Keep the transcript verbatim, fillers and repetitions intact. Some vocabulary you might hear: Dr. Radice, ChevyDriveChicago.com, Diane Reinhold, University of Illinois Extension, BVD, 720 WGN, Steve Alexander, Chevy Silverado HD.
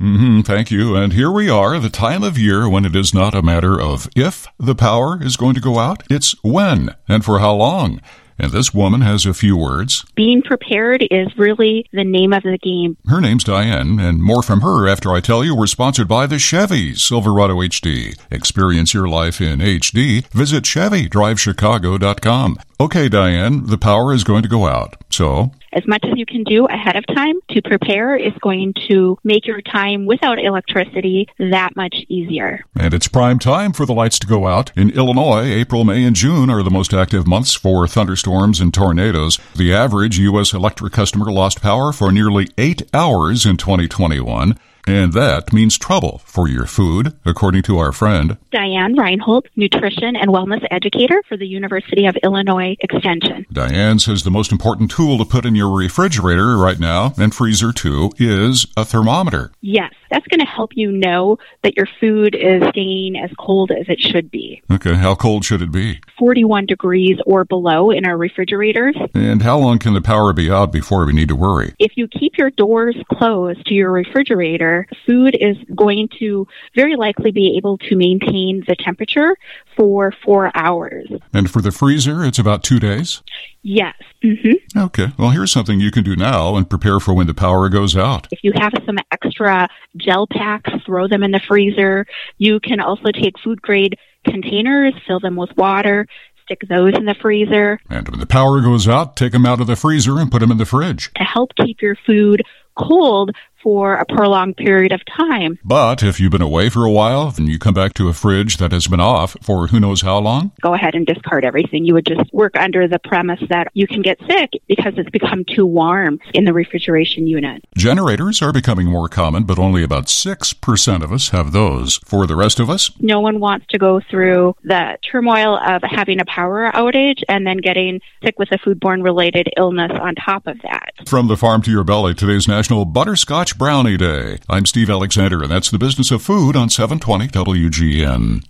Mm-hmm, thank you. And here we are, the time of year when it is not a matter of if the power is going to go out, it's when and for how long. And this woman has a few words. Being prepared is really the name of the game. Her name's Diane, and more from her after I tell you we're sponsored by the Chevy Silverado H D. Experience your life in H D. Visit Chevy Drive Chicago dot com. Okay, Diane, the power is going to go out, so? As much as you can do ahead of time to prepare is going to make your time without electricity that much easier. And it's prime time for the lights to go out. In Illinois, April, May, and June are the most active months for thunderstorms and tornadoes. The average U S electric customer lost power for nearly eight hours in twenty twenty-one. And that means trouble for your food, according to our friend Diane Reinhold, nutrition and wellness educator for the University of Illinois Extension. Diane says the most important tool to put in your refrigerator right now, and freezer too, is a thermometer. Yes, that's going to help you know that your food is staying as cold as it should be. Okay, how cold should it be? forty-one degrees or below in our refrigerators. And how long can the power be out before we need to worry? If you keep your doors closed to your refrigerator, food is going to very likely be able to maintain the temperature for four hours. And for the freezer, it's about two days? Yes. Mm-hmm. Okay. Well, here's something you can do now and prepare for when the power goes out. If you have some extra gel packs, throw them in the freezer. You can also take food-grade containers, fill them with water, stick those in the freezer. And when the power goes out, take them out of the freezer and put them in the fridge. To help keep your food cold for a prolonged period of time. But if you've been away for a while and you come back to a fridge that has been off for who knows how long, go ahead and discard everything. You would just work under the premise that you can get sick because it's become too warm in the refrigeration unit. Generators are becoming more common, but only about six percent of us have those. For the rest of us? No one wants to go through the turmoil of having a power outage and then getting sick with a foodborne related illness on top of that. From the farm to your belly, today's National Butterscotch Brownie Day. I'm Steve Alexander, and that's the business of food on seven twenty W G N.